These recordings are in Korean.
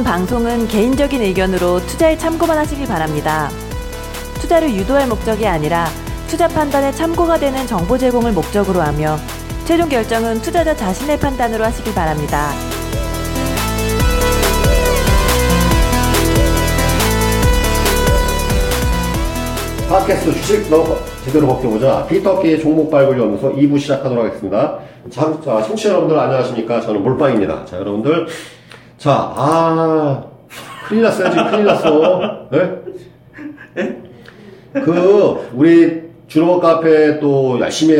이번 방송은 개인적인 의견으로 투자에 참고만 하시기 바랍니다. 투자를 유도할 목적이 아니라 투자 판단에 참고가 되는 정보 제공을 목적으로 하며 최종 결정은 투자자 자신의 판단으로 하시기 바랍니다. 팟캐스트 주식 제대로 벗겨보자. 피터K의 종목 발굴 연구소 2부 시작하도록 하겠습니다. 자, 청취자 여러분들 안녕하십니까. 저는 몰빵입니다. 자, 여러분들. 자, 큰일 났어요. 지금 큰일 났어. 네? 우리 주로버 카페 또 열심히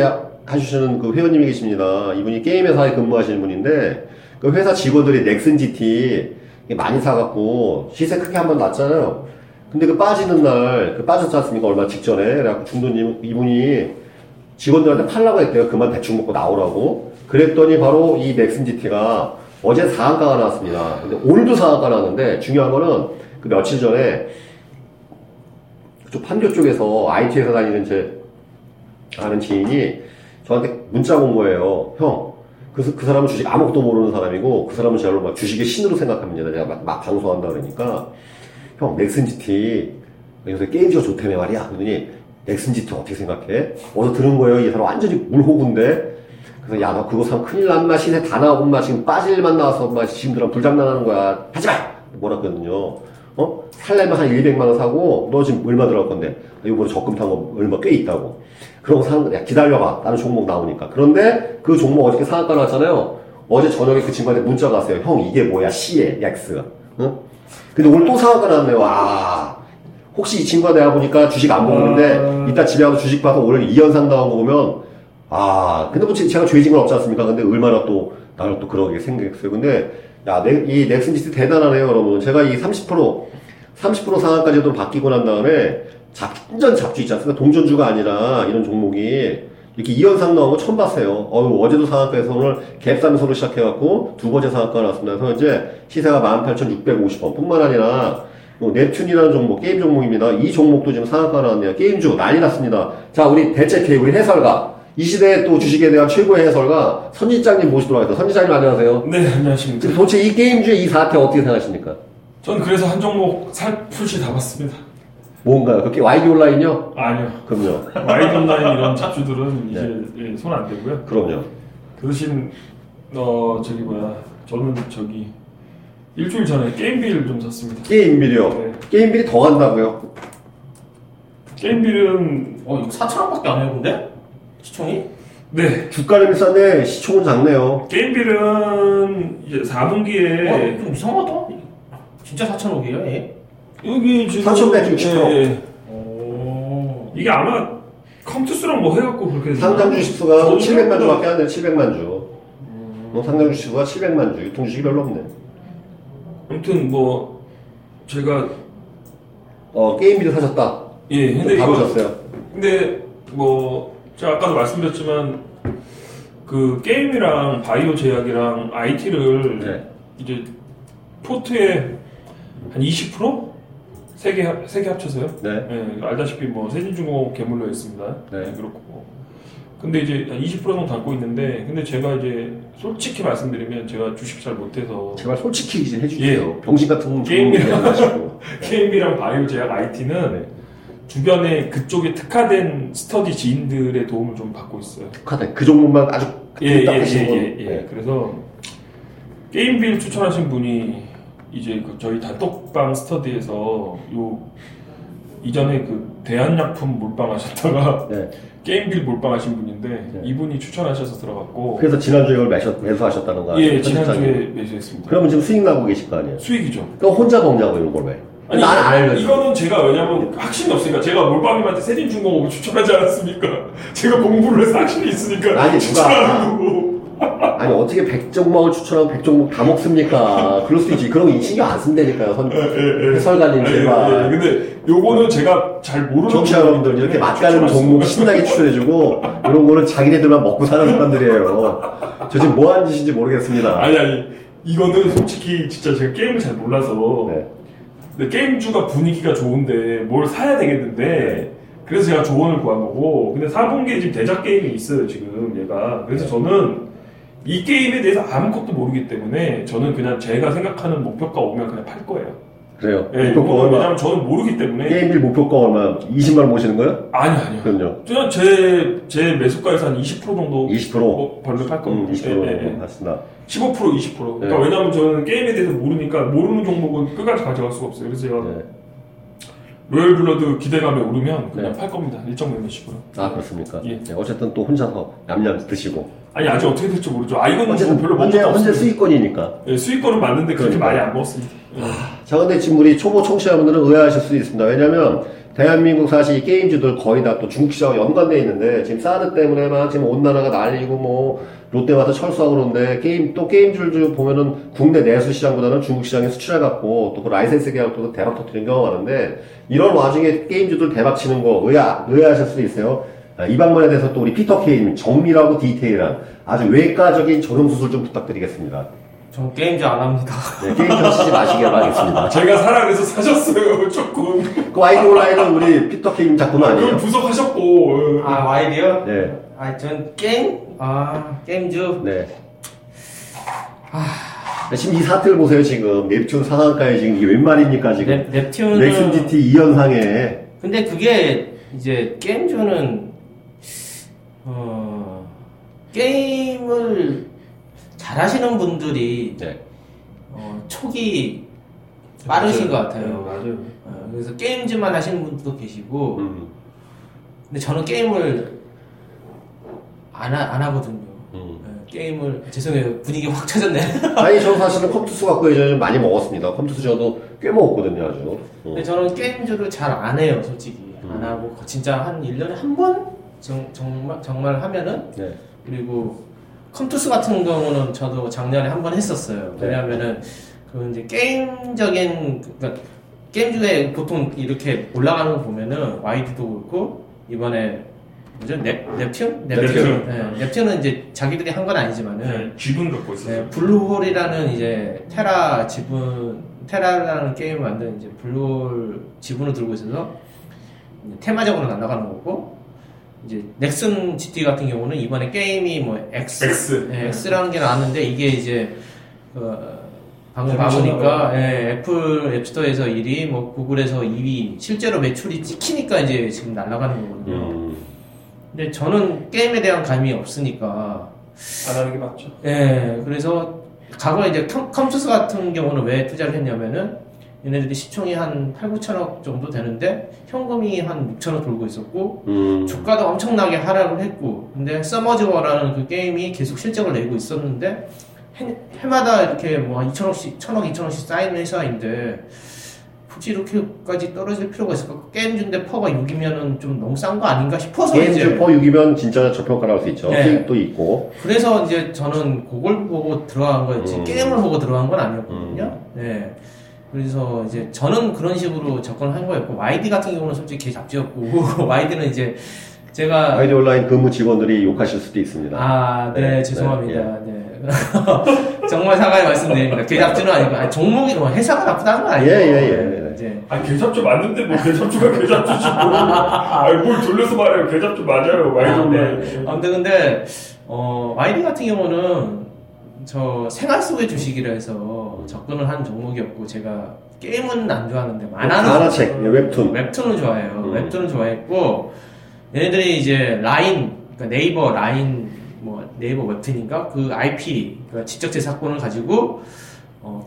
해주시는 그 회원님이 계십니다. 이분이 게임 회사에 근무하시는 분인데, 그 회사 직원들이 넥슨 GT 많이 사갖고 시세 크게 한번 났잖아요. 근데 그 빠지는 날, 빠졌지 않습니까? 얼마 직전에. 그래갖고 중도님, 이분이 직원들한테 팔라고 했대요. 그만 대충 먹고 나오라고. 그랬더니 바로 이 넥슨 GT가 어제 4강가가 나왔습니다. 근데 오늘도 4강가 나왔는데, 중요한 거는 그 며칠 전에 그쪽 판교 쪽에서 IT 회사 다니는 제 아는 지인이 저한테 문자가 온 거예요. 형. 그래서 그 사람은 주식 아무것도 모르는 사람이고, 그 사람은 저를 막 주식의 신으로 생각합니다. 내가 막 방송한다 그러니까. 형, 넥슨 GT, 요새 게임즈가 좋다며 말이야. 그러더니, 넥슨 GT 어떻게 생각해? 어디서 들은 거예요? 이 사람 완전히 물호구인데. 그래서, 야, 너 그거 사면 큰일 났나? 시세 다 나오고, 마 지금 빠질 일만 나와서, 마 지금 들어 불장난하는 거야. 하지 마! 뭐라 그랬거든요. 살려면 한 200만원 사고, 너 지금 얼마 들어갈 건데? 이번에 적금 탄 거 얼마 꽤 있다고. 그러고 사는 거야. 기다려봐. 다른 종목 나오니까. 그런데, 그 종목 어저께 상한가 나왔잖아요. 어제 저녁에 그 친구한테 문자가 왔어요. 형, 이게 뭐야? C에, X가. 응? 근데 오늘 또 상한가 나왔네요. 와. 혹시 이 친구가 내가 보니까 주식 안 먹는데, 이따 집에 가서 주식 봐서 오늘 2연상 나온 거 보면, 근데 뭐 제가 죄진 건 없지 않습니까? 근데 얼마나 또, 나를 또 그러게 생겼어요. 근데, 야, 이 넥슨 GT 대단하네요, 여러분. 제가 이 30% 상한까지도 바뀌고 난 다음에, 완전 잡주 있지 않습니까? 동전주가 아니라, 이런 종목이, 이렇게 2연상 나온 거 처음 봤어요. 어제도 상한가에서 오늘 갭3선으로 시작해갖고, 두 번째 상한가가 나왔습니다. 그래서 이제, 시세가 18,650원 뿐만 아니라, 넵튠이라는 종목, 게임 종목입니다. 이 종목도 지금 상한가가 나왔네요. 게임주, 난리 났습니다. 자, 우리 대체 우리 해설가. 이 시대의 또 주식에 대한 최고의 해설가, 선지장님 모시도록 하겠습니다. 선지장님 안녕하세요. 네, 안녕하십니까. 도대체 이 게임주의 이 사태 어떻게 생각하십니까? 전 그래서 한 종목 살풀시 다 봤습니다. 뭔가요? 그게 와이 온라인이요? 아니요. 그럼요. 와이 온라인 이런 잡주들은 이제 네. 예, 손 안 대고요. 그럼요. 그 대신, 저는 일주일 전에 게임빌 좀 샀습니다. 게임빌이요? 네. 게임빌이 더 간다고요? 게임빌은, 이거 4,000원밖에 안 해요, 근데? 시총이? 네. 주가는 비싼데 시총은 작네요. 게임빌은 이제 4분기에 좀 이상하다. 진짜 4,000억이에요 얘? 여기 지금 4,160억. 네. 이게 아마 컴투스랑 뭐 해갖고 그렇게 상장 주식수가 700만 주밖에 안 돼요. 700만 주. 상장 주식수가 700만 주. 유통 주식이 별로 없네. 아무튼 뭐 제가 게임빌을 사셨다. 예. 근데 이거 가보셨어요. 근데 뭐 제가 아까도 말씀드렸지만 그 게임이랑 바이오 제약이랑 IT를 네. 이제 포트에 한 20%? 세 개 합쳐서요. 네. 네. 알다시피 뭐 세진중공업 괴물로 했습니다. 네. 네. 그렇고. 근데 이제 한 20% 정도 담고 있는데 근데 제가 이제 솔직히 말씀드리면 제가 주식 잘 못해서 제발 솔직히 이제 해주세요. 예. 병신 같은 게임이랑 게임이랑 바이오 제약 IT는 네. 주변에 그쪽에 특화된 스터디 지인들의 도움을 좀 받고 있어요. 특화된 그 종목만 아주 예. 그래서 게임빌 추천하신 분이 이제 그 저희 단톡방 스터디에서 이전에 그 대한약품 몰빵하셨다가 네. 게임빌 몰빵하신 분인데 네. 이분이 추천하셔서 들어갔고 그래서 지난주에 이걸 매수하셨다는 거 아니에요? 예, 지난주에 매수했습니다. 그러면 지금 수익 나고 계실 거 아니에요? 수익이죠. 그럼 혼자 먹냐고 이런 걸 왜? 아니, 난 안 알려줘. 이거는 제가 왜냐면 확신이 없으니까 제가 몰빵님한테 세진중공업을 추천하지 않았습니까? 제가 공부를 해서 확신이 있으니까 아니, 추천하는 거고. 아니 어떻게 100종목을 추천하고 100종목 다 먹습니까? 그럴 수도 있지. 그런 거 신경 안 쓴다니까요. 해설가님 제발. 근데 요거는 제가 잘 모르는 정치 여러분들 이렇게 맛가는 종목 신나게 추천해주고 이런 거는 자기네들만 먹고 사는 사람들이에요. 저 지금 뭐 하는 짓인지 모르겠습니다. 아니 이거는 솔직히 진짜 제가 게임을 잘 몰라서 네. 근데 게임주가 분위기가 좋은데 뭘 사야 되겠는데 그래서 제가 조언을 구한 거고 근데 4분기에 지금 대작 게임이 있어요 지금 얘가 그래서 저는 이 게임에 대해서 아무것도 모르기 때문에 저는 그냥 제가 생각하는 목표가 오면 그냥 팔 거예요. 그래요. 예, 목표가 얼마? 왜냐면 저는 모르기 때문에. 게임빌 목표가 얼마? 20만 원 모시는 거예요? 아니요. 그럼요. 그냥 제 매수가에서 한 20% 정도. 20%? 벌면 팔 겁니다. 20% 예, 맞습니다. 15%, 20%. 그러니까 예. 왜냐면 저는 게임에 대해서 모르니까 모르는 종목은 끝까지 가져갈 수가 없어요. 그래서 제가 예. 로얄블러드 기대감에 오르면 그냥 예. 팔 겁니다. 일정 매매식으로. 아, 그렇습니까? 예. 네, 어쨌든 또 혼자서 얌얌 드시고. 아니, 아직 어떻게 될지 모르죠. 아, 이건 어쨌든 별로 못 먹었어요. 현재 수익권이니까. 예, 수익권은 맞는데 그렇게 그러니까. 많이 안 먹었습니다. 자, 근데 지금 우리 초보 청취자분들은 의아하실 수도 있습니다. 왜냐면, 대한민국 사실 이 게임주들 거의 다 또 중국 시장과 연관되어 있는데, 지금 사드 때문에 막 지금 온난화가 난리고 뭐, 롯데 와서 철수하고 그러는데, 게임주들 보면은 국내 내수 시장보다는 중국 시장에 수출해갖고, 또 그 라이센스 계약도 대박 터뜨리는 경우가 많은데, 이런 와중에 게임주들 대박 치는 거 의아하실 수도 있어요. 이 방문에 대해서 또 우리 피터K님 정밀하고 디테일한 아주 외과적인 전용수술 좀 부탁드리겠습니다. 전 게임즈 안 합니다. 네, 게임즈 하시지 마시길 바라겠습니다. 제가 사랑해서 사셨어요, 조금. 그 와이 온라인은 우리 피터K 작품 아니에요? 그럼 부석하셨고. 아, 와이디요? 네. 아, 전 게임? 아, 게임즈? 네. 아. 지금 이 사태를 보세요, 지금. 넵튠 상한가에 지금 이게 웬 말입니까, 지금? 넵튠은. 넥슨 GT 2연상에. 근데 그게 이제 게임즈는, 게임을 잘하시는 분들이 네. 촉이 빠르신 맞아요. 것 같아요. 맞아요. 그래서 게임즈만 하시는 분들도 계시고, 근데 저는 게임을 안 하거든요. 게임을 죄송해요 분위기 확 쳐졌네. 아니 저 사실은 컴투스 갖고 예전에 많이 먹었습니다. 컴투스 저도 꽤 먹었거든요, 아주. 근데 저는 게임즈를 잘 안 해요, 솔직히. 안 하고 진짜 한 1년에 한 번 정말 하면은 네. 그리고. 컴투스 같은 경우는 저도 작년에 한번 했었어요. 네. 왜냐면은, 그 이제 게임적인, 그러니까 게임 중에 보통 이렇게 올라가는 거 보면은, 와이드도 그렇고, 이번에, 뭐죠? 넵튠? 넵튠은 이제 자기들이 한 건 아니지만은. 네, 지분 갖고 있어요. 네, 블루홀이라는 이제 테라라는 게임 만든 이제 블루홀 지분을 들고 있어서, 테마적으로 날아가는 거고, 이제 넥슨 GT 같은 경우는 이번에 게임이 뭐 X 예, X라는 게 나왔는데 이게 이제 방금 봐보니까 예, 애플 앱스토어에서 1위, 뭐 구글에서 2위, 실제로 매출이 찍히니까 이제 지금 날아가는 거거든요. 근데 저는 게임에 대한 감이 없으니까 안 하는 게 맞죠. 예, 그래서 과거 이제 컴투스 같은 경우는 왜 투자를 했냐면은 얘네들이 시총이 한 8, 9천억 정도 되는데 현금이 한 6천억 돌고 있었고 주가도 엄청나게 하락을 했고 근데 서머즈워라는 그 게임이 계속 실적을 내고 있었는데 해마다 이렇게 뭐 한 1,000억씩 쌓인 회사인데 굳이 이렇게까지 떨어질 필요가 있을까? 게임주인데 퍼가 6이면은 좀 너무 싼 거 아닌가 싶어서 게임주 퍼 6이면 진짜 저평가를 할 수 있죠. 네. 수익도 있고. 그래서 이제 저는 그걸 보고 들어간 거였지 게임을 보고 들어간 건 아니었거든요. 네. 그래서 이제 저는 그런 식으로 접근을 한 거였고 YD 같은 경우는 솔직히 개 잡지였고 YD는 이제 제가 YD 온라인 근무 직원들이 욕하실 수도 있습니다. 아, 네, 네 죄송합니다. 네, 네. 정말 사과의 말씀드립니다. 개 잡지는 아니고 아니, 종목이 뭐 회사가 나쁘다는 건 아니에요. 예. 이제 아, 개 잡지 맞는데 뭐 개 잡지가 개 잡지지 뭐. 아니 뭘 돌려서 말해요. 개 잡지 맞아요. YD 온라인. 네. 아무튼 근데 YD 같은 경우는 저 생활 속의 주식이라 해서 접근을 한 종목이었고 제가 게임은 안 좋아하는데 만화책, 웹툰을 좋아해요. 웹툰을 좋아했고 얘네들이 이제 라인, 그러니까 네이버 라인, 뭐 네이버 웹툰인가 그 IP, 그러니까 지적재산권을 가지고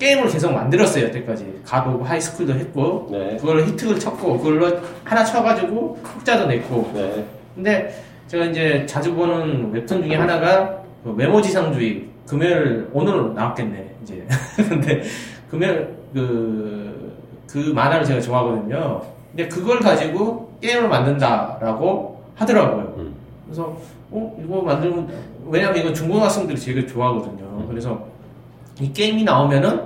게임을 계속 만들었어요. 여태까지 가보고 하이스쿨도 했고 네. 그걸로 히트를 쳤고 그걸로 하나 쳐가지고 흑자도 냈고. 네. 근데 제가 이제 자주 보는 웹툰 중에 하나가 메모지상주의. 금요일, 오늘 나왔겠네, 이제. 근데, 금요일, 그 만화를 제가 좋아하거든요. 근데 그걸 가지고 게임을 만든다라고 하더라고요. 그래서, 이거 만들면, 왜냐면 이거 중고등학생들이 되게 좋아하거든요. 그래서, 이 게임이 나오면은,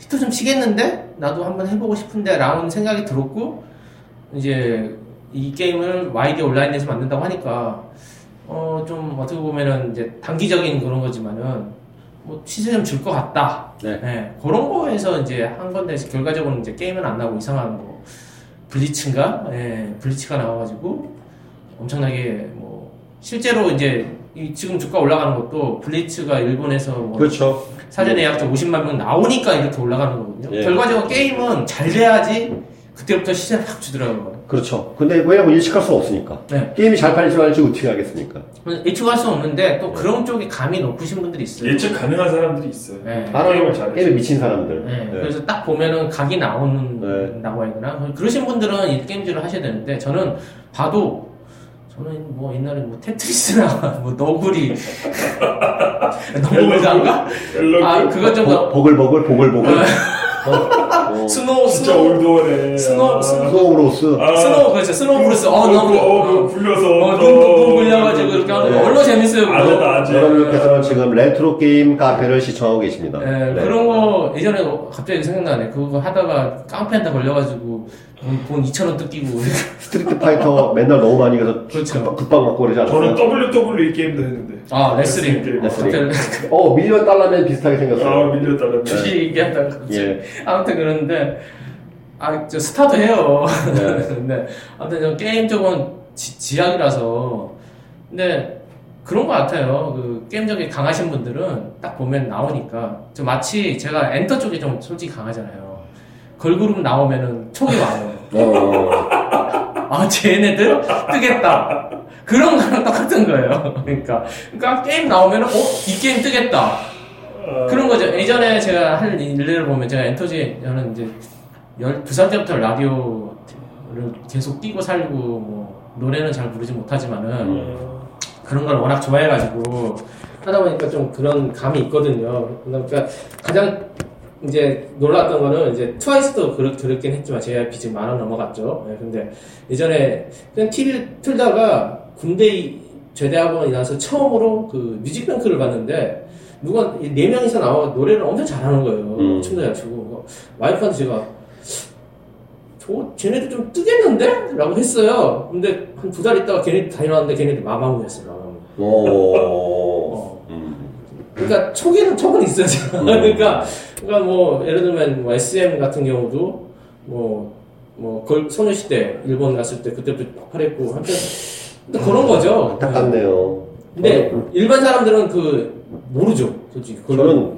히트 좀 치겠는데? 나도 한번 해보고 싶은데? 라는 생각이 들었고, 이제, 이 게임을 YD 온라인에서 만든다고 하니까, 좀, 어떻게 보면은, 이제, 단기적인 그런 거지만은, 뭐, 시세 좀 줄 것 같다. 네. 네. 그런 거에서 이제 한 건데, 결과적으로는 이제 게임은 안 나오고 이상한 뭐, 블리츠인가? 예, 네. 블리츠가 나와가지고, 엄청나게 뭐, 실제로 이제, 이 지금 주가 올라가는 것도 블리츠가 일본에서 뭐 그렇죠. 사전 예약자 50만 명 나오니까 이렇게 올라가는 거거든요. 예. 결과적으로 게임은 잘 돼야지 그때부터 시세를 확 주더라고요. 그렇죠. 근데 왜냐면 예측할 수가 없으니까. 네. 게임이 잘 팔릴지 말지 어떻게 하겠습니까? 예측할 수 없는데 또 그런 쪽에 감이 높으신 분들이 있어요. 예측 가능한 사람들이 있어요. 네. 게임을 잘해. 게임에 미친 사람들. 네. 네. 그래서 딱 보면은 각이 나오는 네. 나와야 되나? 그러신 분들은 이 게임질을 하셔야 되는데 저는 봐도. 저는 뭐 옛날에 뭐 테트리스나 뭐 너구리 너구리인가? 아 그건 좀 보글보글 보글보글 스노우 그렇죠 스노우 브루스 너무 굴려서 눈 굴려가지고 이렇게 하는 거 얼마나 재밌어요. 여러분께서는 지금 레트로 게임 카페를 시청하고 계십니다. 네 그런 거 예전에 갑자기 생각나네. 그거 하다가 깡패한테 걸려가지고 돈 2,000원 뜯기고 스트리트 파이터 맨날 너무 많이 가서 그렇죠. 급박 맞고 그러지 않았어요? 저는 WWE 게임도 했는데 아 레슬링 게임. 레슬링 밀리언 달러면 비슷하게 생겼어요. 아 밀리언 달러면 주식 얘기한다고 예. 아무튼 그런데 저 스타도 해요. 네. 근데 아무튼 저 게임 쪽은 지약이라서 근데 그런 것 같아요. 그 게임적인 강하신 분들은 딱 보면 나오니까 저 마치 제가 엔터 쪽이 좀 솔직히 강하잖아요. 걸그룹 나오면은 촉이 와요. 아, 쟤네들 뜨겠다. 그런 거랑 똑같은 거예요. 그러니까 게임 나오면은 이 게임 뜨겠다. 그런 거죠. 예전에 제가 할 일을 보면 제가 엔터지 저는 이제 12살 때부터 라디오를 계속 끼고 살고 뭐 노래는 잘 부르지 못하지만은 그런 걸 워낙 좋아해가지고 하다 보니까 좀 그런 감이 있거든요. 그러니까 가장 이제 놀랐던 거는 이제 트와이스도 들었긴 했지만 JYP 지금 10,000원 넘어갔죠. 예, 근데 예전에 그냥 TV를 틀다가 군대 제대하고 나서 처음으로 그 뮤직뱅크를 봤는데 누가 4명이서 나와 노래를 엄청 잘하는 거예요. 춤도 잘 추고 와이프한테 제가 쟤네들 좀 뜨겠는데? 라고 했어요. 근데 한 2달 있다가 걔네들 다녀왔는데 걔네들 마마무였어요. 마마무. 그러니까 촉은 있어요. 그러니까 뭐 예를 들면 뭐 SM 같은 경우도 소녀시대 일본 갔을 때 그때부터 팔했고 한편 그런 거죠. 안타깝네요. 근데 일반 사람들은 모르죠, 솔직히. 저는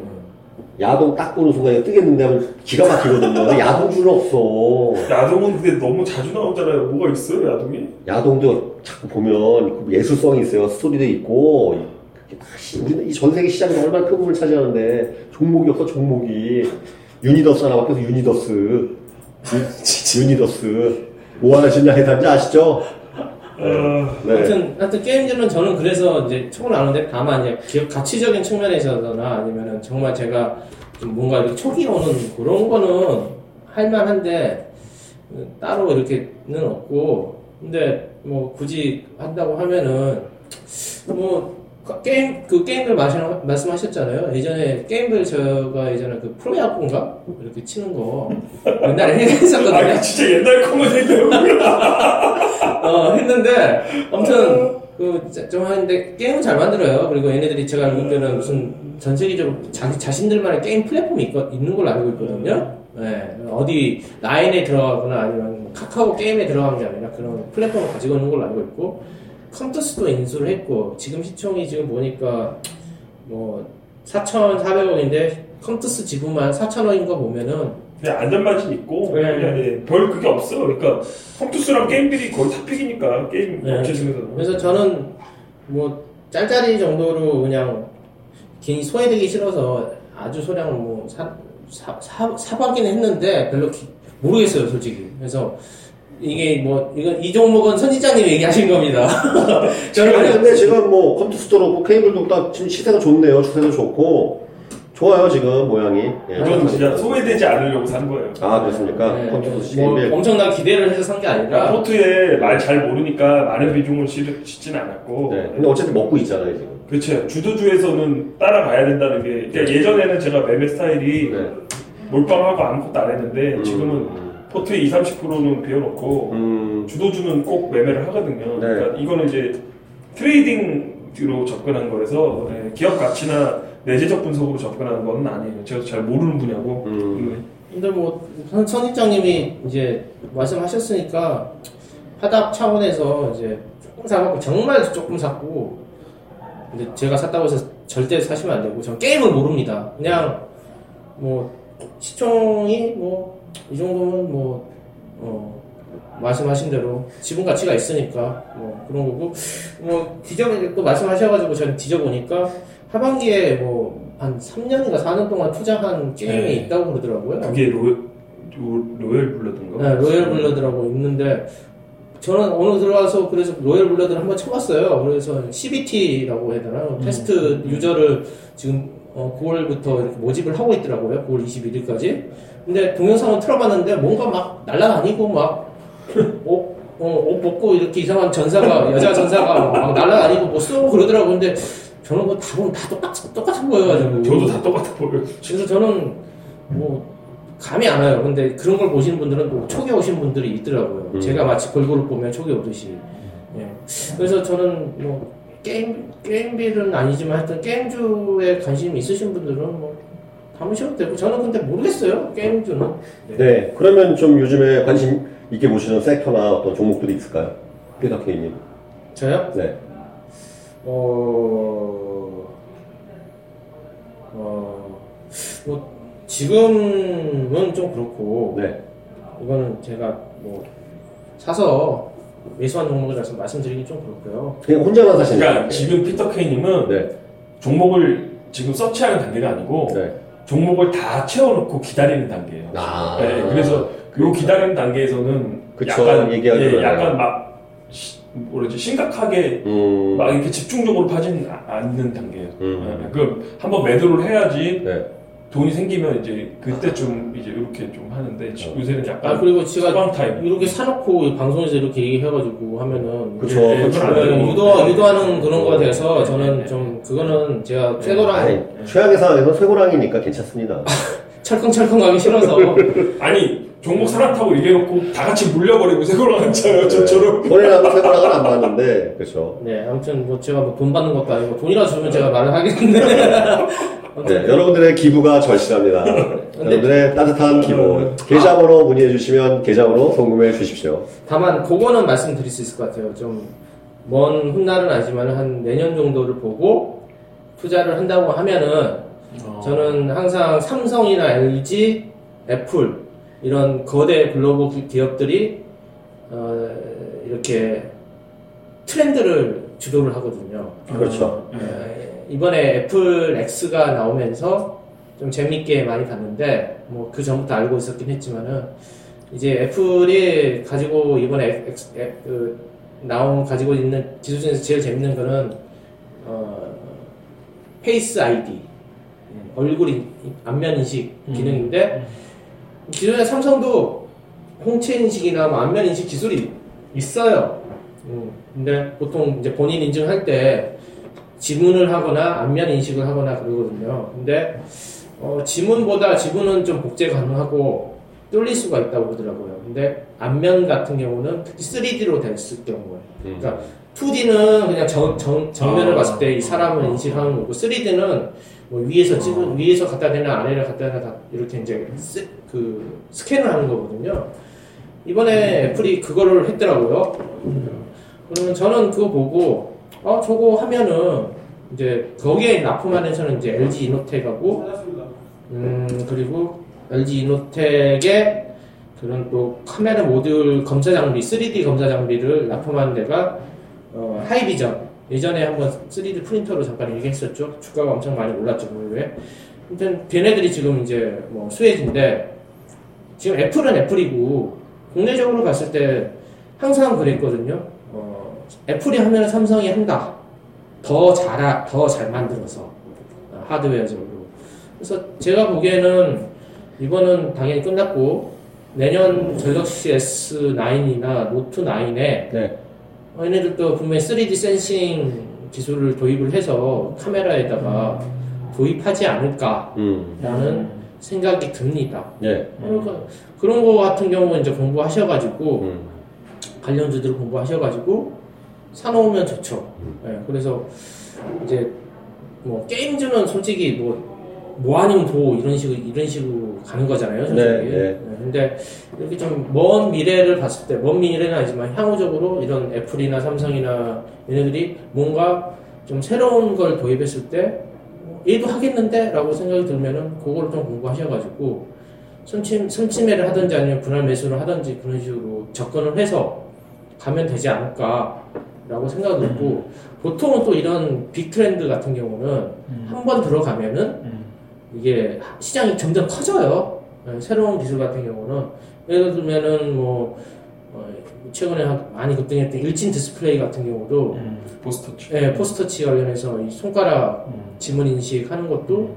야동 딱 보는 순간에 뜨겠는데 하면 기가 막히거든요. 야동 줄 없어. 야동은 근데 너무 자주 나오잖아요. 뭐가 있어요, 야동이? 야동도 자꾸 보면 예술성이 있어요. 스토리도 있고. 우리는 이 전 세계 시장에서 얼마나 큰 부분을 차지하는데 종목이 없어 종목이 유니더스 하나 밖에서 유니더스 뭐 하나 짓냐 해산지 아시죠? 네. 하여튼 게임들은 저는 그래서 이제 촉은 아는데 다만 이제 기업 가치적인 측면에서나 아니면은 정말 제가 좀 뭔가 이렇게 촉이 오는 그런 거는 할만한데 따로 이렇게는 없고 근데 뭐 굳이 한다고 하면은 뭐 게임들 말씀하셨잖아요. 예전에 게임빌 제가 예전에 프로야구인가? 이렇게 치는 거 옛날에 했었거든요. 아, 진짜 옛날 거만 했는데, 아무튼, 좀 하는데, 게임은 잘 만들어요. 그리고 얘네들이 제가 알고 있는 무슨 전 세계적으로 자기 자신들만의 게임 플랫폼이 있는 걸로 알고 있거든요. 네. 어디 라인에 들어가거나 아니면 카카오 게임에 들어가는 게 아니라 그런 플랫폼을 가지고 있는 걸로 알고 있고, 컴투스도 인수를 했고 지금 시총이 지금 보니까 뭐 4,400억인데 컴투스 지분만 4,000억인 거 보면은 그냥 안전마진 있고 네. 그냥 별 그게 없어. 그러니까 컴투스랑 게임빌이 거의 탑픽이니까 게임 업체 중에서. 그래서 저는 뭐 짤짤이 정도로 그냥 괜히 소외되기 싫어서 아주 소량을 뭐 사보기는 했는데 별로 모르겠어요 솔직히. 그래서 이게 이 종목은 선지장님이 얘기하신 겁니다. 근데 지금 컴투스도 그렇고 케이블도 딱 지금 시세가 좋네요. 추세도 좋고. 좋아요, 지금 모양이. 이건 진짜 소외되지 않으려고 산 거예요. 아, 그렇습니까? 네. 컴투스 게임빌. 엄청난 기대를 해서 산 게 아니라. 포트에 말 잘 모르니까 많은 비중을 짓진 않았고. 네. 근데 어쨌든 먹고 있잖아요, 지금. 그렇죠. 주도주에서는 따라가야 된다는 게. 그러니까 예전에는 제가 매매 스타일이 몰빵하고 아무것도 안 했는데 지금은 포트에 20-30%는 비워놓고 주도주는 꼭 매매를 하거든요. 네. 그러니까 이거는 이제 트레이딩으로 접근한 거라서 네. 기업 가치나 내재적 분석으로 접근하는 건 아니에요. 제가 잘 모르는 분야고. 근데 선입장님이 이제 말씀하셨으니까 화답 차원에서 이제 조금 사갖고 정말 조금 샀고 근데 제가 샀다고 해서 절대 사시면 안 되고, 전 게임을 모릅니다. 그냥 뭐 시총이 뭐 이 정도면 뭐 말씀하신 대로 지분 가치가 있으니까 뭐 그런 거고, 뭐 뒤져보니까 또 말씀하셔가지고 전 뒤져보니까 하반기에 뭐 한 3년인가 4년 동안 투자한 게임이 네. 있다고 그러더라고요. 그게 로얄블러드인가? 네, 로얄블러드라고 있는데, 저는 오늘 들어와서 그래서 로얄블러드를 한번 쳐봤어요. 그래서 CBT라고 해야 되나? 테스트 유저를 지금 9월부터 이렇게 모집을 하고 있더라고요. 9월 21일까지. 근데 동영상을 틀어봤는데 뭔가 막 날아다니고 막 옷 벗고 이렇게 이상한 전사가, 여자 전사가 막 날아다니고 뭐 쏘고 그러더라고요. 근데 저는 뭐 다 보면 다 똑같은 거여가지고. 저도 다 똑같아 보여요. 그래서 저는 뭐 감이 안 와요. 근데 그런 걸 보시는 분들은 또 초기 오신 분들이 있더라고요. 제가 마치 골고루 보면 초기 오듯이. 예. 그래서 저는 뭐 게임빌은 아니지만 하여튼 게임주에 관심이 있으신 분들은 뭐 담으셔도 되고, 저는 근데 모르겠어요. 게임주는. 네. 네. 그러면 좀 요즘에 관심 있게 보시는 섹터나 어떤 종목들이 있을까요? 피터K님. 저요? 네. 뭐 지금은 좀 그렇고, 네. 이거는 제가 뭐 사서 매수한 종목이라서 말씀드리긴 좀 그렇고요. 그냥 혼자만 사시는. 그러니까 지금 피터K님은 네. 종목을 지금 서치하는 단계가 아니고 네. 종목을 다 채워놓고 기다리는 단계예요. 아~ 네. 그래서 요 기다리는 단계에서는 그쵸, 약간 예, 약간 막 뭐라지 심각하게 막 이렇게 집중적으로 파지는 않는 단계예요. 네. 그럼 한번 매도를 해야지. 네. 돈이 생기면 이제 그때 좀 이제 이렇게 좀 하는데 요새는 약간 그리고 제가 타임. 이렇게 사놓고 방송에서 이렇게 얘기해가지고 하면은 그쵸 유도하는 그런 거가 돼서 저는 좀 그거는 제가 쇠고랑 최악의 상황에서 쇠고랑이니까 괜찮습니다. 철컹철컹 가기 싫어서 아니 종목 사놨다고 얘기해놓고 다 같이 물려버리고 쇠고랑 앉아요. 저처럼 돈이라고 쇠고랑은 안 받는데 그렇죠. 네 아무튼 뭐 제가 뭐 돈 받는 것도 아니고 돈이라도 주면 제가 말을 하겠는데. 네, 여러분들의 기부가 절실합니다. 여러분들의 따뜻한 기부 계좌번호 문의해 주시면 계좌번호 송금해 주십시오. 다만 그거는 말씀드릴 수 있을 것 같아요. 좀 먼 훗날은 아니지만 한 내년 정도를 보고 투자를 한다고 하면은 저는 항상 삼성이나 LG, 애플 이런 거대 글로벌 기업들이 이렇게 트렌드를 주도를 하거든요. 그렇죠. 이번에 애플 X가 나오면서 좀 재밌게 많이 봤는데, 뭐 그 전부터 알고 있었긴 했지만은, 이제 애플이 가지고 이번에 가지고 있는 지수 중에서 제일 재밌는 거는, 페이스 아이디. 얼굴 안면 인식 기능인데, 기존에 삼성도 홍채 인식이나 뭐 안면 인식 기술이 있어요. 근데 보통 이제 본인 인증할 때, 지문을 하거나 안면 인식을 하거나 그러거든요. 근데 지문보다 지문은 좀 복제 가능하고 뚫릴 수가 있다고 그러더라고요. 근데 안면 같은 경우는 특히 3D로 됐을 경우에 그러니까 2D는 그냥 정면을 봤을 때 이 사람을 인식하는 거고 3D는 뭐 위에서 찍은 위에서 갖다 대나 아래를 갖다 대나 이렇게 이제 그 스캔을 하는 거거든요. 이번에 애플이 그거를 했더라고요. 그러면 저는 그거 보고 저거 하면은, 이제, 거기에 납품하는 저는 이제 LG 이노텍하고, 그리고 LG 이노텍의 그런 또 카메라 모듈 검사 장비, 3D 검사 장비를 납품하는 데가, 하이비전. 예전에 한번 3D 프린터로 잠깐 얘기했었죠. 주가가 엄청 많이 올랐죠, 그 이후에. 아무튼, 걔네들이 지금 이제 뭐 수혜진데, 지금 애플은 애플이고, 국내적으로 봤을 때 항상 그랬거든요. 애플이 하면 삼성이 한다. 더 잘 만들어서. 하드웨어적으로. 그래서 제가 보기에는 이번은 당연히 끝났고, 내년 갤럭시 S9이나 노트9에, 네. 얘네들도 분명히 3D 센싱 기술을 도입을 해서 카메라에다가 도입하지 않을까라는 생각이 듭니다. 네. 그러니까 그런 거 같은 경우는 이제 공부하셔가지고, 관련주들을 공부하셔가지고, 사놓으면 좋죠. 네, 그래서 이제 뭐 게임주는 솔직히 뭐 아니면 도 이런 식으로 가는 거잖아요. 솔직히. 네, 네. 네, 근데 이렇게 좀 먼 미래를 봤을 때 먼 미래는 아니지만 향후적으로 이런 애플이나 삼성이나 얘네들이 뭔가 좀 새로운 걸 도입했을 때 얘도 하겠는데? 라고 생각이 들면은 그걸 좀 공부하셔가지고 선침매를 하든지 아니면 분할 매수를 하든지 그런 식으로 접근을 해서 가면 되지 않을까 라고 생각을 했고 보통은 또 이런 빅트렌드 같은 경우는 한번 들어가면은 이게 시장이 점점 커져요. 새로운 기술 같은 경우는 예를 들면은 뭐 최근에 많이 급등했던 일진 디스플레이 같은 경우도 포스터치 포스터치 관련해서 이 손가락 지문 인식하는 것도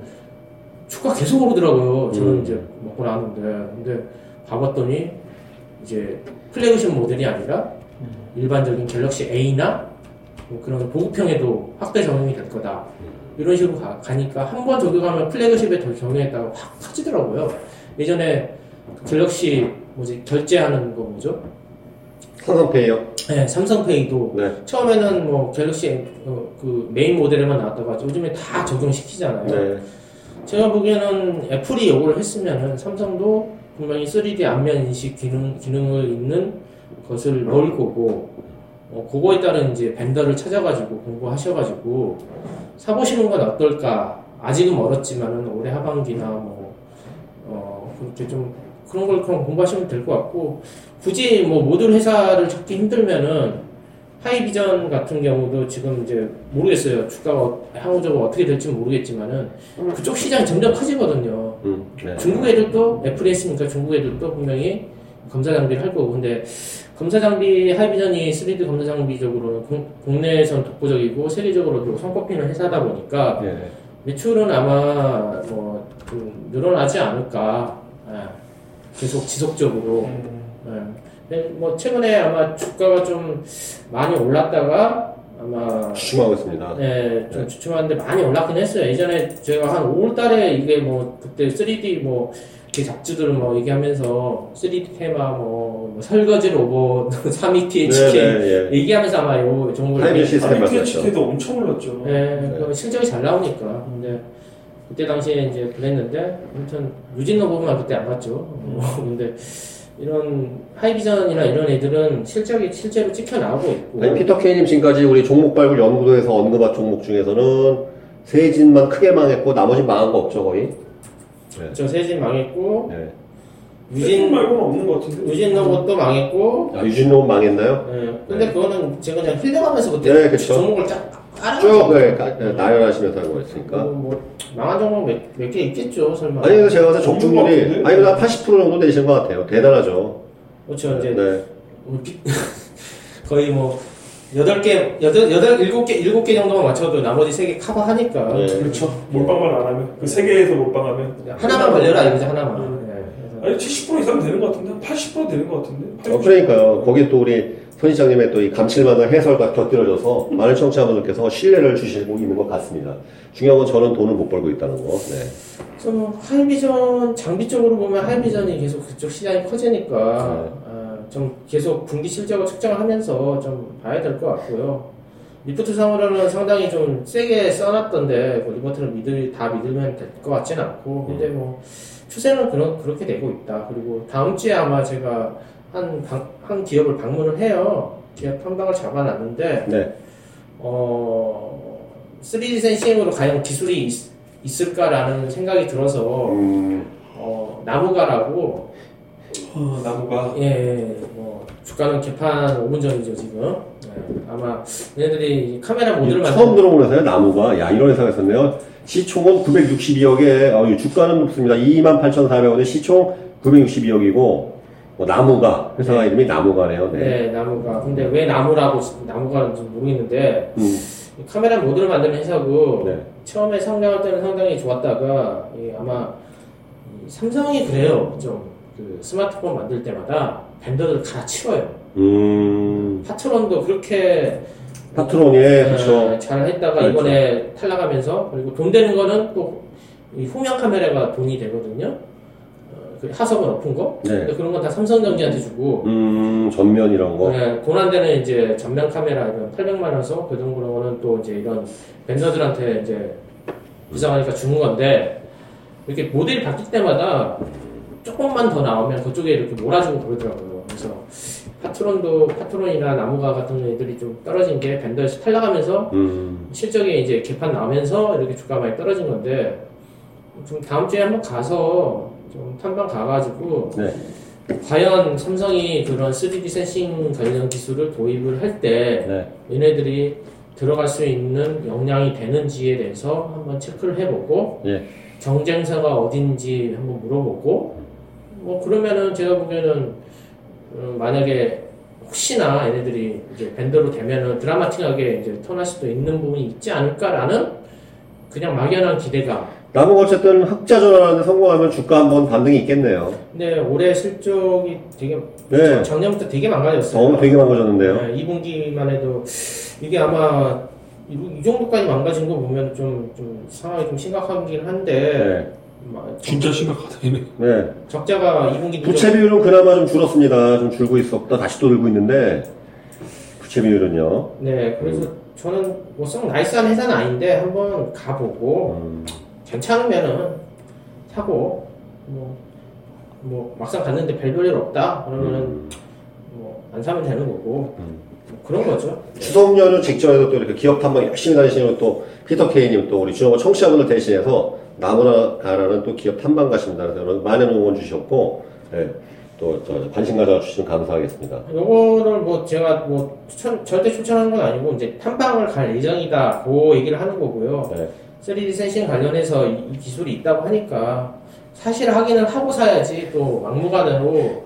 주가 계속 오르더라고요. 저는 이제 먹고 나왔는데 근데 봐봤더니 이제 플래그십 모델이 아니라 일반적인 갤럭시 A나 뭐 그런 보급형에도 확대 적용이 될 거다 이런 식으로 가니까 한번 적용하면 플래그십에 더 적용했다가 확 터지더라고요. 예전에 갤럭시 뭐지 결제하는 거 뭐죠? 삼성페이요? 네, 삼성페이도 네. 처음에는 뭐 갤럭시 그 메인 모델에만 나왔다가 요즘에 다 적용시키잖아요. 네. 제가 보기에는 애플이 요걸 했으면은 삼성도 분명히 3D 안면 인식 기능을 있는 것을 넣을 거고, 그거에 따른 이제 벤더를 찾아가지고 공부하셔가지고 사보시는 건 어떨까? 아직은 멀었지만은 올해 하반기나 뭐 그렇게 좀. 그런 걸 그럼 공부하시면 될 것 같고 굳이 뭐 모듈 회사를 찾기 힘들면은 하이비전 같은 경우도 지금 이제 모르겠어요. 주가가 향후적으로 어떻게 될지 모르겠지만은 그쪽 시장이 점점 커지거든요. 네. 중국 애들도 애플이 했으니까 중국 애들도 분명히 검사 장비를 할 거고 근데 검사 장비 하이비전이 3D 검사 장비적으로는 국내에선 독보적이고 세계적으로도 손꼽히는 회사다 보니까 네. 매출은 아마 뭐 좀 늘어나지 않을까. 네. 계속 지속적으로 네. 뭐 최근에 아마 주가가 좀 많이 올랐다가 아마 주춤하고 있습니다. 네, 좀 네. 주춤하는데 많이 올랐긴 했어요. 예전에 제가 한 5월달에 이게 뭐 그때 3D 뭐 이렇게 잡지들은 뭐 얘기하면서 3D 테마 뭐 설거지 로봇 32THK 네. 얘기하면서 아마 요 정보를 32THK도 엄청 올랐죠. 네, 네. 그럼 실적이 잘 나오니까 근데. 그때 당시에 이제 그랬는데, 아무튼, 유진노 보면 그때 안 봤죠. 근데, 이런, 하이비전이나 이런 애들은 실적이 실제로 찍혀 나오고 있고. 아니, 피터K님 지금까지 우리 종목 발굴 연구도에서 언급한 종목 중에서는 세진만 크게 망했고, 나머진 망한 거 없죠, 거의? 네. 저 세진 망했고, 네. 유진 말고는 없는 것 같은데. 유진노봇도 망했고. 아, 유진노봇 망했나요? 네. 근데 네. 그거는 제가 그냥 힐링하면서 그때 네, 그렇죠. 종목을 쫙. 쭉 네, 나열하시면서 알고 있으니까. 뭐 망한 종목 몇 개 있겠죠, 설마. 아니, 제가 봐서 종주분이 아니, 한 80% 정도 되시는 것 같아요. 대단하죠. 그렇죠, 이제 네. 거의 뭐 7개 정도만 맞춰도 나머지 3개 커버하니까. 네. 그렇죠. 몰빵만 안 하면 그 3개에서 몰빵하면 하나만 걸려라 이거지 하나만. 아니 70% 이상 되는 것 같은데, 80% 되는 것 같은데. 그러니까요. 거기 또 우리. 손 시장님의 또 이 감칠맛한 해설과 곁들여져서 많은 청취자분들께서 신뢰를 주시고 있는 것 같습니다. 중요한 건 저는 돈을 못 벌고 있다는 거. 네. 그래서 하이비전 장비적으로 보면 하이비전이 계속 그쪽 시장이 커지니까 네. 좀 계속 분기 실적을 측정하면서 좀 봐야 될 것 같고요. 리포트 상으로는 상당히 좀 세게 써놨던데 뭐 리포트를 다 믿으면 될 것 같지는 않고 근데 뭐 추세는 그렇게 되고 있다. 그리고 다음 주에 아마 제가 한 기업을 방문을 해요. 기업 한 방을 잡아놨는데, 네. 3D 센싱으로 과연 기술이 있을까라는 생각이 들어서, 나무가라고. 나무가? 예, 뭐, 주가는 개판 5분 전이죠, 지금. 예, 아마, 얘네들이 카메라 모듈을 만든. 처음 들어보는 회사예요, 나무가. 야, 이런 회사가 있었네요. 시총은 962억에, 주가는 높습니다. 28,400원에 시총 962억이고, 나무가 회사 네. 이름이 나무가네요. 네. 네, 나무가. 근데 왜 나무가는 좀 모르겠는데 카메라 모듈을 만드는 회사고 네. 처음에 성장할 때는 상당히 좋았다가 아마 삼성이 그래요. 좀 그 스마트폰 만들 때마다 벤더들 갈아치워요. 파트론도 그렇게 파트론이 그렇죠. 잘했다가 그렇죠. 이번에 탈락하면서 그리고 돈 되는 거는 또 이 후면 카메라가 돈이 되거든요. 하석은 높은 거? 네. 그런 건 다 삼성전기한테 주고. 전면 이런 거? 네. 고난데는 이제 전면 카메라 800만원 써. 그 정도는 거는 또 이제 이런 벤더들한테 이제 부상하니까 주는 건데, 이렇게 모델이 바뀔 때마다 조금만 더 나오면 그쪽에 이렇게 몰아주고 그러더라고요. 그래서 파트론도, 파트론이나 나무가 같은 애들이 좀 떨어진 게 벤더에서 탈락하면서 실적이 이제 개판 나면서 이렇게 주가 많이 떨어진 건데, 좀 다음 주에 한번 가서 좀 탐방 가가지고, 네. 과연 삼성이 그런 3D 센싱 관련 기술을 도입을 할 때, 네. 얘네들이 들어갈 수 있는 역량이 되는지에 대해서 한번 체크를 해보고, 네. 경쟁사가 어딘지 한번 물어보고, 뭐 그러면은 제가 보기에는 만약에 혹시나 얘네들이 이제 밴더로 되면은 드라마틱하게 이제 턴할 수도 있는 부분이 있지 않을까라는 그냥 막연한 기대가. 나무가 어쨌든 흑자 전환에 성공하면 주가 한번 반등이 있겠네요. 네, 올해 실적이 되게, 네. 작년부터 되게 망가졌어요. 되게 망가졌는데요. 네, 2분기만 해도 이게 아마 이 정도까지 망가진 거 보면 좀 상황이 좀 심각하긴 한데. 네. 진짜 심각하다, 얘네. 네. 적자가 2분기 부채 비율은 그나마 좀 줄었습니다. 좀 줄고 있었다. 다시 또 늘고 있는데. 부채 비율은요? 네. 그래서 저는 뭐 썩 나이스한 회사는 아닌데 한번 가보고 괜찮으면은 사고 뭐 막상 갔는데 별 별일 없다. 그러면은 뭐 안 사면 되는 거고. 뭐 그런 거죠. 추석 연휴 직전에도 또 이렇게 기업 탐방 열심히 다니시는 또 피터K 님 또 우리 주영호 청취자분들 대신해서 나무가라는 또 기업 탐방 가십니다. 그래서 많은 응원 주셨고, 예, 또 관심 가져주시면 감사하겠습니다. 요거를 뭐 제가 뭐 절대 추천하는 건 아니고 이제 탐방을 갈 예정이다, 그 얘기를 하는 거고요. 네. 3D 센싱 관련해서 이 기술이 있다고 하니까 사실 확인을 하고 사야지 또 막무가내로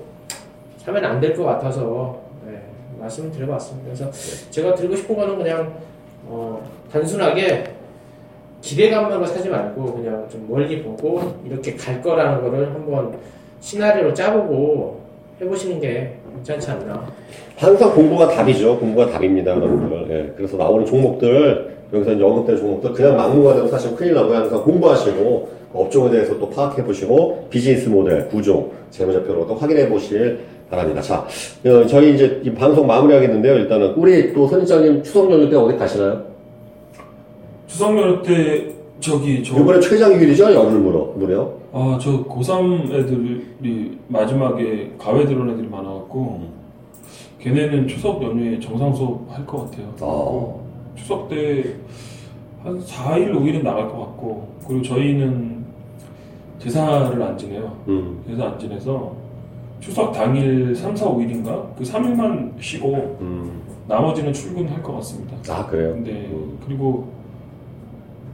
사면 안 될 것 같아서, 네, 말씀을 드려봤습니다. 그래서 제가 드리고 싶은 거는 그냥 단순하게 기대감만으로 사지 말고 그냥 좀 멀리 보고 이렇게 갈 거라는 거를 한번 시나리오로 짜보고 해보시는 게 괜찮지 않나. 항상 공부가 답이죠. 공부가 답입니다, 여러분들. 예, 그래서 나오는 종목들, 여기서 이제 언급된 종목들 그냥 막무가내로 사실 큰일 나고요. 항상 공부하시고 업종에 대해서 또 파악해보시고 비즈니스 모델, 구조, 재무제표로 또 확인해보실 바랍니다. 자, 저희 이제 이 방송 마무리하겠는데요. 일단은 우리 또 선지장님 추석 연휴 때 어디 가시나요? 추석 연휴 때 이번에 최장휴일이죠? 열흘 무려? 아, 저 고3 애들이 마지막에 가외 들어온 애들이 많아갖고 걔네는 추석 연휴에 정상 수업 할 것 같아요. 아. 추석 때 한 4일, 5일은 나갈 것 같고, 그리고 저희는 제사를 안 지내요. 제사 안 지내서 추석 당일 3, 4, 5일인가? 그 3일만 쉬고 나머지는 출근할 것 같습니다. 아, 그래요? 네. 그리고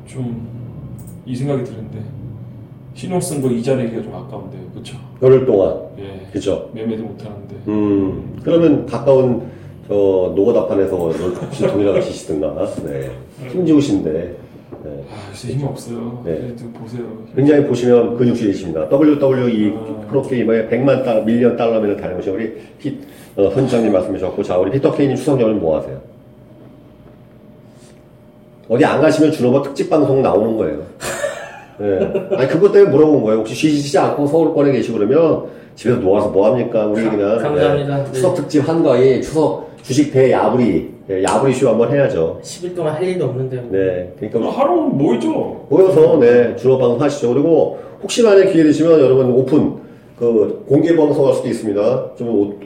좀 이 생각이 드는데 신용 쓴 거 이자 내기가 좀 아까운데요, 그렇죠? 열흘 동안, 예, 그렇죠. 매매도 못 하는데. 그러면 가까운 노가다판에서 혹시 동일하게 계시든가, 네, 힘주우신데. 네. 아, 진짜 힘이 없어요. 네, 좀 보세요. 굉장히 보시면 근육질이십니다. WWE 프로게이머의 100만 달러면을 달려오신 우리 선지장님 말씀이셨고, 자, 우리 피터K님 추석 연휴 뭐 하세요? 어디 안 가시면 준호버 특집 방송 나오는 거예요. 네. 아니, 그것 때문에 물어본 거예요. 혹시 쉬지 않고 서울권에 계시고 그러면 집에서 놓아서 뭐 합니까? 우리 그냥. 감사합니다. 네. 추석 특집 한가위, 추석 주식 대야부리, 네, 야부리 쇼 한번 해야죠. 10일 동안 할 일도 없는데. 뭐. 네. 그러니까 하루 모이죠. 모여서, 네, 준호 방송 하시죠. 그리고 혹시 만에 기회 되시면 여러분 오픈. 공개 방송 할 수도 있습니다. 좀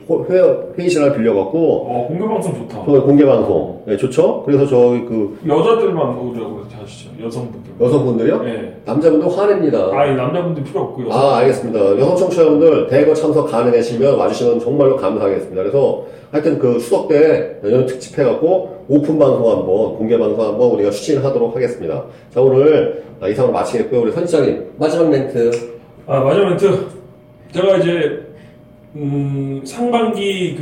회의실 하나 빌려갖고. 공개 방송 좋다. 공개 방송. 네, 좋죠? 그래서 저희 여자들만 오려고 하시죠. 여성분들. 여성분들요? 네. 남자분들 화냅니다. 아니, 남자분들 필요 없고요. 아, 알겠습니다. 여성 청취자분들 대거 참석 가능하시면 와주시면 정말로 감사하겠습니다. 그래서 하여튼 추석 때 연휴 특집 해갖고 오픈 방송 한번, 공개 방송 한번 우리가 추진을 하도록 하겠습니다. 자, 오늘 이상으로 마치겠고요. 우리 선지장님, 마지막 멘트. 아, 마지막 멘트. 제가 이제 상반기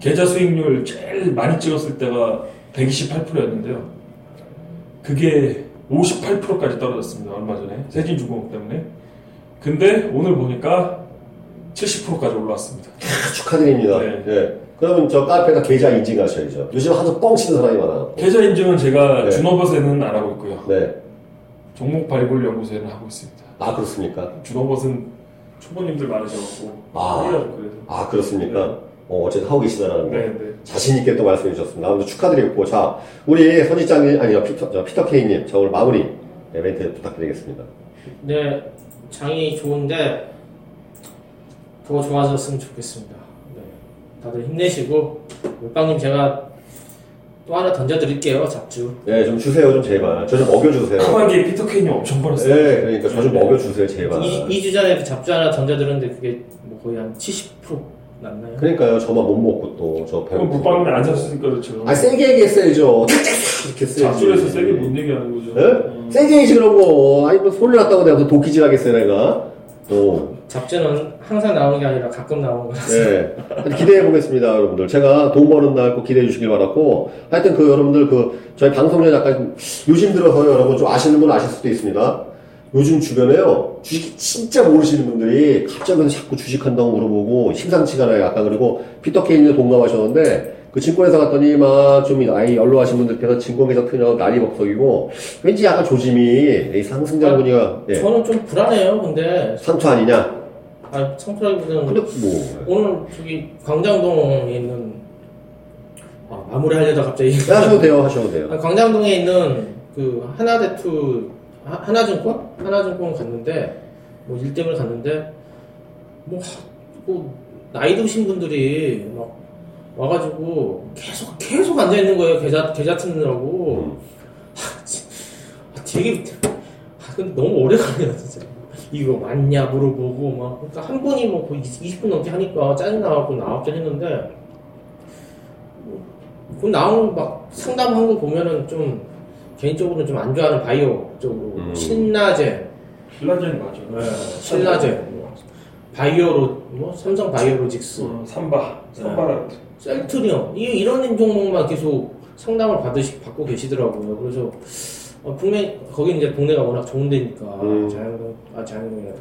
계좌 수익률 제일 많이 찍었을 때가 128%였는데요. 그게 58%까지 떨어졌습니다. 얼마 전에 세진중공업 때문에. 근데 오늘 보니까 70%까지 올라왔습니다. 축하드립니다. 네. 네. 그러면 저 카페가 계좌 인증하셔야죠. 요즘 하도 뻥치는 사람이 많아요. 계좌 인증은 제가, 네, 준호버스에는 안 하고 있고요. 네. 종목 발굴 연구소에는 하고 있습니다. 아, 그렇습니까? 준호버스는 초보님들 많으셔서. 아, 그렇습니까? 네. 어쨌든 하고 계시다라는 거. 네, 네. 자신있게 또 말씀해 주셨습니다. 오늘 축하드리고, 자, 우리 선지장님, 아니요, 피터K님, 자, 오늘 마무리, 네, 멘트 부탁드리겠습니다. 네, 장이 좋은데, 더 좋아졌으면 좋겠습니다. 네. 다들 힘내시고, 물방님 제가 또 하나 던져드릴게요, 잡주. 네, 좀 주세요, 좀 제발. 저 좀 먹여주세요. 그만기 피터케인이 엄청 벌었어요. 네, 그러니까 저 좀 먹여주세요, 제발. 2주 전에 잡주 하나 던져드렸는데 그게 뭐 거의 한 70% 났나요? 그러니까요, 저만 못 먹고 또, 저 배고프고. 물방님 안 잡으니까 그렇죠. 아, 세게 얘기했어야죠. 이렇게 세게. 잡주에서 세게 못 얘기하는 거죠. 네? 세게 얘기지, 그런 거. 아니, 뭐 소리 났다고 내가 또 도끼질 하겠어요, 내가. 또. 잡지는 항상 나오는 게 아니라 가끔 나오는 거라서. 네. 기대해 보겠습니다, 여러분들. 제가 돈 버는 날 꼭 기대해 주시길 바랐고. 하여튼 그 여러분들 저희 방송 전에 약간 요즘 들어서 여러분 좀 아시는 분 아실 수도 있습니다. 요즘 주변에요. 주식 진짜 모르시는 분들이 갑자기 자꾸 주식한다고 물어보고 심상치가 않아요, 약간. 그리고 피터케인도 동감하셨는데 그 증권회사 갔더니 막 좀 아이 연로하신 분들께서 증권계좌 틀려서 난리벅석이고 왠지 약간 조짐이 이 상승장 분위기가. 아, 예. 저는 좀 불안해요, 근데. 상투 아니냐? 아, 상투라기보다는. 근데 뭐. 오늘 저기 광장동에 있는. 아, 마무리하려다 갑자기. 네, 하셔도 돼요, 하셔도 돼요. 아니, 광장동에 있는 그 하나대투, 하나증권? 하나증권 갔는데 뭐 일 때문에 갔는데 뭐 나이 드신 분들이 막. 와가지고 계속 앉아 있는 거예요, 계좌 틀느라고. 아, 되게 근데 너무 오래 걸려요, 진짜. 이거 맞냐 물어보고 막. 그러니까 한 분이 뭐 20분 넘게 하니까 짜증 나갖고 나왔긴 했는데 그 나온 막 상담한 거 보면은 좀 개인적으로는 좀 안 좋아하는 바이오 쪽으로 신라젠 맞죠? 네, 신라젠. 바이오로 뭐 삼성 바이오로직스, 삼바라트, 셀트리온 이런 종목만 계속 상담을 받고 계시더라고요. 그래서 분명히 거기 이제 동네가 워낙 좋은 데니까 광장동은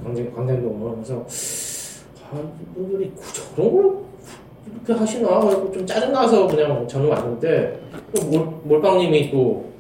그래서 아, 이분들이 저런 걸 이렇게 하시나 그래서 좀 짜증 나서 그냥 저는 왔는데 또 몰빵님이 또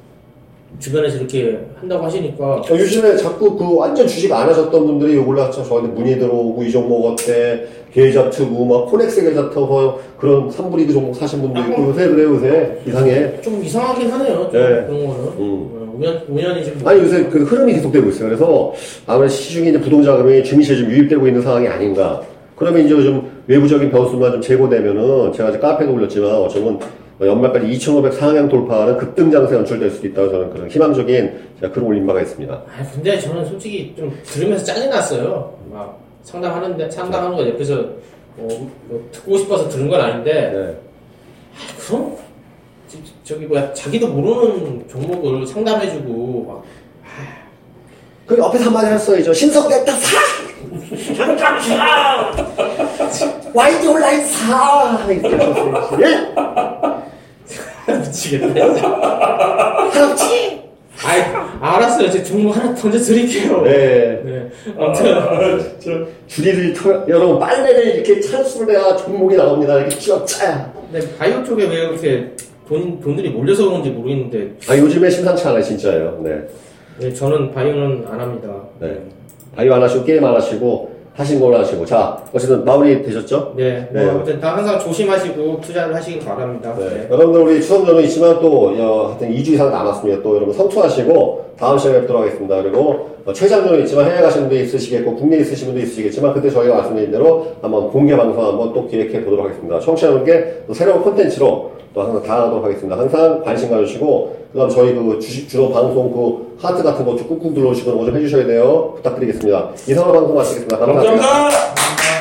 주변에서 이렇게 한다고 하시니까. 요즘에 자꾸 그 완전 주식 안 하셨던 분들이 요걸로 저한테 문의 들어오고 이 종목 어때? 계좌 트고 막 코넥스 계좌 트고 그런 삼브리드 종목 사신 분도 있고. 요새 이상해. 좀 이상하긴 하네요. 좀. 네. 그런 거는. 우연히 지금. 아니 요새 그 흐름이 계속되고 있어요. 그래서 아무래도 시중에 이제 부동자금이 주민시에 좀 유입되고 있는 상황이 아닌가. 그러면 이제 좀 외부적인 변수만 좀 제고되면은 제가 이제 카페도 올렸지만 어쩌면 연말까지 2,500 상향 돌파하는 급등 장세 연출될 수도 있다고 저는 그런 희망적인 제가 글을 올린 바가 있습니다. 아 근데 저는 솔직히 좀 들으면서 짜증 났어요. 막 상담하는 거 옆에서 뭐 듣고 싶어서 들은 건 아닌데. 네. 아, 그럼 저기 뭐야 자기도 모르는 종목을 상담해주고 막. 아. 그 옆에 한마디 했어야죠. 신속됐다 사. 잠깐 사. 와이 온라인 사. 예? 미치겠네. 그렇지? 알았어요. 제 종목 하나 던져드릴게요. 네. 네. 아무튼. 여러분, 빨래를 이렇게 찬수를 해야 종목이 나옵니다. 이렇게 쥐어 짜야. 근데 바이오 쪽에 왜 이렇게 돈들이 몰려서 그런지 모르겠는데. 아, 요즘에 심상치 않아요, 진짜예요. 네. 네, 저는 바이오는 안 합니다. 네. 바이오 안 하시고, 게임 안 하시고. 하신 걸로 하시고. 자, 어쨌든 마무리 되셨죠? 네. 뭐 아무튼 다 항상 조심하시고 투자를 하시길 바랍니다. 네. 네. 여러분들 우리 추석 연휴 있지만 또 하여튼 2주 이상 남았습니다. 또 여러분 성투하시고 다음 시간에 뵙도록 하겠습니다. 그리고 최장 연휴 있지만 해외 가시는 분도 있으시겠고 국내에 있으신 분도 있으시겠지만 그때 저희가 말씀드린 대로 한번 공개 방송 한번 또 기획해 보도록 하겠습니다. 청취자분께 또 새로운 콘텐츠로 또 항상 다가가도록 하겠습니다. 항상 관심 가주시고 그다음 저희 그 주식 주로 방송 그 하트 같은 거 좀 꾹꾹 눌러주시고 좀 해주셔야 돼요. 부탁드리겠습니다. 이상으로 방송 마치겠습니다. 감사합니다. 감사합니다.